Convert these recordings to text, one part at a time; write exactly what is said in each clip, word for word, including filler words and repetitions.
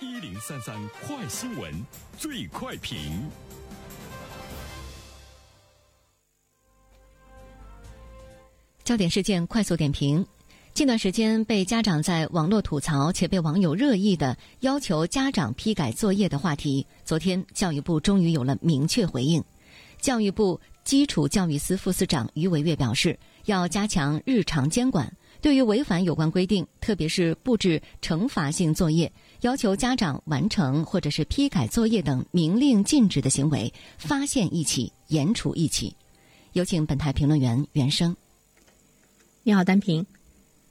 一零三三快新闻最快评。焦点事件快速点评。近段时间被家长在网络吐槽且被网友热议的要求家长批改作业的话题，昨天教育部终于有了明确回应。教育部基础教育司副司长于伟月表示，要加强日常监管，对于违反有关规定，特别是布置惩罚性作业、要求家长完成或者是批改作业等明令禁止的行为，发现一起，严处一起。有请本台评论员袁生。你好，单平。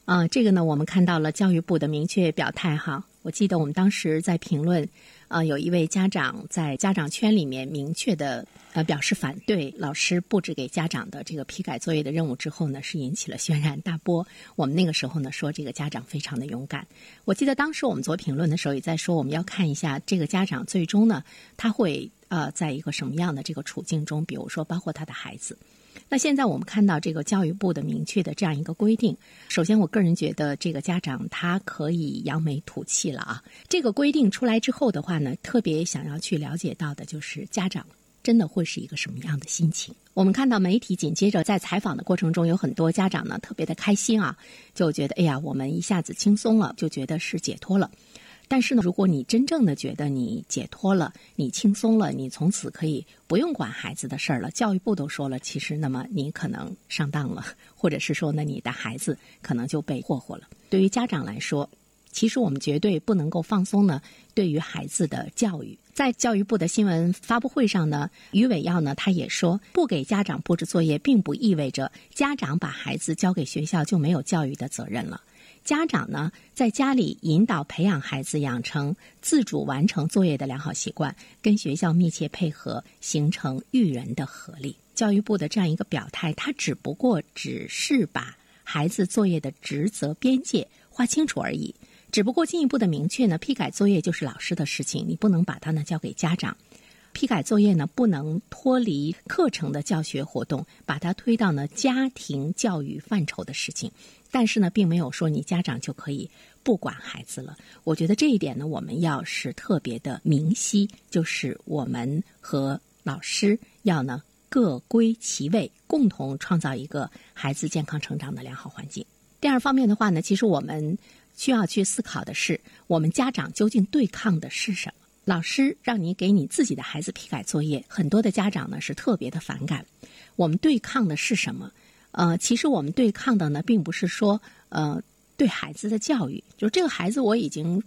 啊、呃，这个呢，我们看到了教育部的明确表态哈。我记得我们当时在评论，啊、呃，有一位家长在家长圈里面明确的呃表示反对老师布置给家长的这个批改作业的任务之后呢，是引起了轩然大波。我们那个时候呢说这个家长非常的勇敢。我记得当时我们做评论的时候也在说，我们要看一下这个家长最终呢他会呃在一个什么样的这个处境中，比如说包括他的孩子。那现在我们看到这个教育部的明确的这样一个规定，首先我个人觉得这个家长他可以扬眉吐气了啊。这个规定出来之后的话呢，特别想要去了解到的就是家长真的会是一个什么样的心情。我们看到媒体紧接着在采访的过程中，有很多家长呢特别的开心啊，就觉得哎呀我们一下子轻松了，就觉得是解脱了。但是呢，如果你真正的觉得你解脱了，你轻松了，你从此可以不用管孩子的事儿了，教育部都说了，其实那么你可能上当了，或者是说呢，你的孩子可能就被霍霍了。对于家长来说，其实我们绝对不能够放松呢对于孩子的教育。在教育部的新闻发布会上呢，于伟耀呢他也说，不给家长布置作业并不意味着家长把孩子交给学校就没有教育的责任了。家长呢，在家里引导培养孩子养成自主完成作业的良好习惯，跟学校密切配合，形成育人的合力。教育部的这样一个表态，它只不过只是把孩子作业的职责边界划清楚而已，只不过进一步的明确呢，批改作业就是老师的事情，你不能把它呢交给家长。批改作业呢，不能脱离课程的教学活动，把它推到呢家庭教育范畴的事情。但是呢，并没有说你家长就可以不管孩子了。我觉得这一点呢，我们要是特别的明晰，就是我们和老师要呢各归其位，共同创造一个孩子健康成长的良好环境。第二方面的话呢，其实我们需要去思考的是，我们家长究竟对抗的是什么？老师让你给你自己的孩子批改作业，很多的家长呢是特别的反感。我们对抗的是什么？呃，其实我们对抗的呢，并不是说呃对孩子的教育，就是这个孩子我已经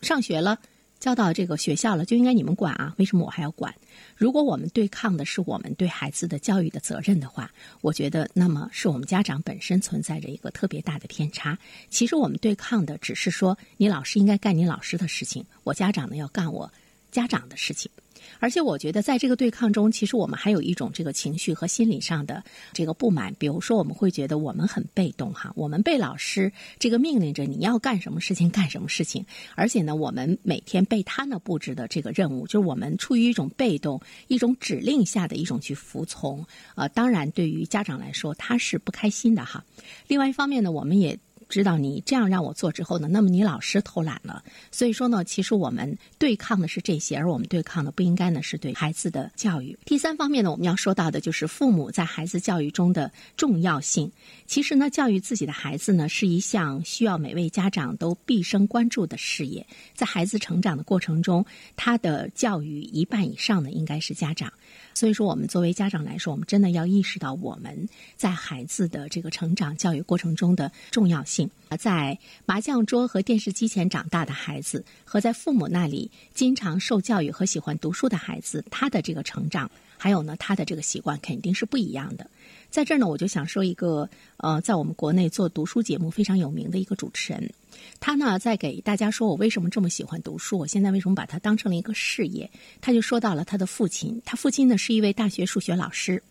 上学了，交到这个学校了，就应该你们管啊，为什么我还要管？如果我们对抗的是我们对孩子的教育的责任的话，我觉得那么是我们家长本身存在着一个特别大的偏差。其实我们对抗的只是说，你老师应该干你老师的事情，我家长呢要干我家长的事情。而且我觉得在这个对抗中，其实我们还有一种这个情绪和心理上的这个不满，比如说我们会觉得我们很被动哈，我们被老师这个命令着你要干什么事情干什么事情，而且呢我们每天被他呢布置的这个任务，就是我们处于一种被动一种指令下的一种去服从。呃，当然对于家长来说他是不开心的哈。另外一方面呢，我们也知道你这样让我做之后呢，那么你老师偷懒了。所以说呢，其实我们对抗的是这些，而我们对抗的不应该呢是对孩子的教育。第三方面呢，我们要说到的就是父母在孩子教育中的重要性。其实呢，教育自己的孩子呢是一项需要每位家长都毕生关注的事业。在孩子成长的过程中，他的教育一半以上呢应该是家长。所以说我们作为家长来说，我们真的要意识到我们在孩子的这个成长教育过程中的重要性。在麻将桌和电视机前长大的孩子，和在父母那里经常受教育和喜欢读书的孩子，他的这个成长还有呢他的这个习惯肯定是不一样的。在这儿呢，我就想说一个呃，在我们国内做读书节目非常有名的一个主持人，他呢在给大家说我为什么这么喜欢读书，我现在为什么把它当成了一个事业，他就说到了他的父亲。他父亲呢是一位大学数学老师，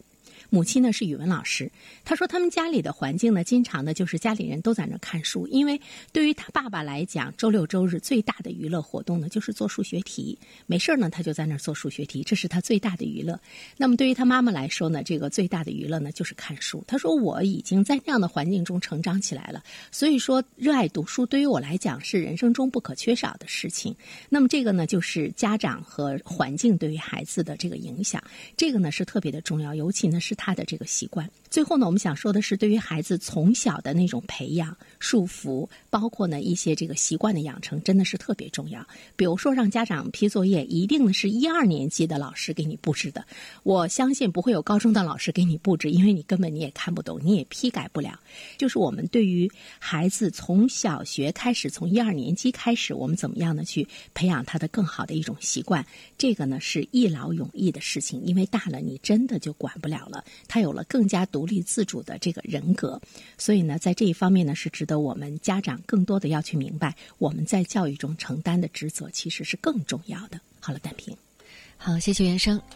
母亲呢是语文老师。他说他们家里的环境呢，经常呢就是家里人都在那看书，因为对于他爸爸来讲，周六周日最大的娱乐活动呢就是做数学题，没事呢他就在那做数学题，这是他最大的娱乐。那么对于他妈妈来说呢，这个最大的娱乐呢就是看书。他说我已经在那样的环境中成长起来了，所以说热爱读书对于我来讲是人生中不可缺少的事情。那么这个呢就是家长和环境对于孩子的这个影响，这个呢是特别的重要，尤其呢是他的这个习惯。最后呢我们想说的是，对于孩子从小的那种培养、束缚，包括呢一些这个习惯的养成，真的是特别重要。比如说让家长批作业，一定是一二年级的老师给你布置的，我相信不会有高中的老师给你布置，因为你根本你也看不懂，你也批改不了。就是我们对于孩子从小学开始，从一二年级开始，我们怎么样呢去培养他的更好的一种习惯，这个呢是一劳永逸的事情，因为大了你真的就管不了了，他有了更加独立自主的这个人格。所以呢在这一方面呢是值得我们家长更多的要去明白，我们在教育中承担的职责其实是更重要的。好了，单平。好，谢谢袁生。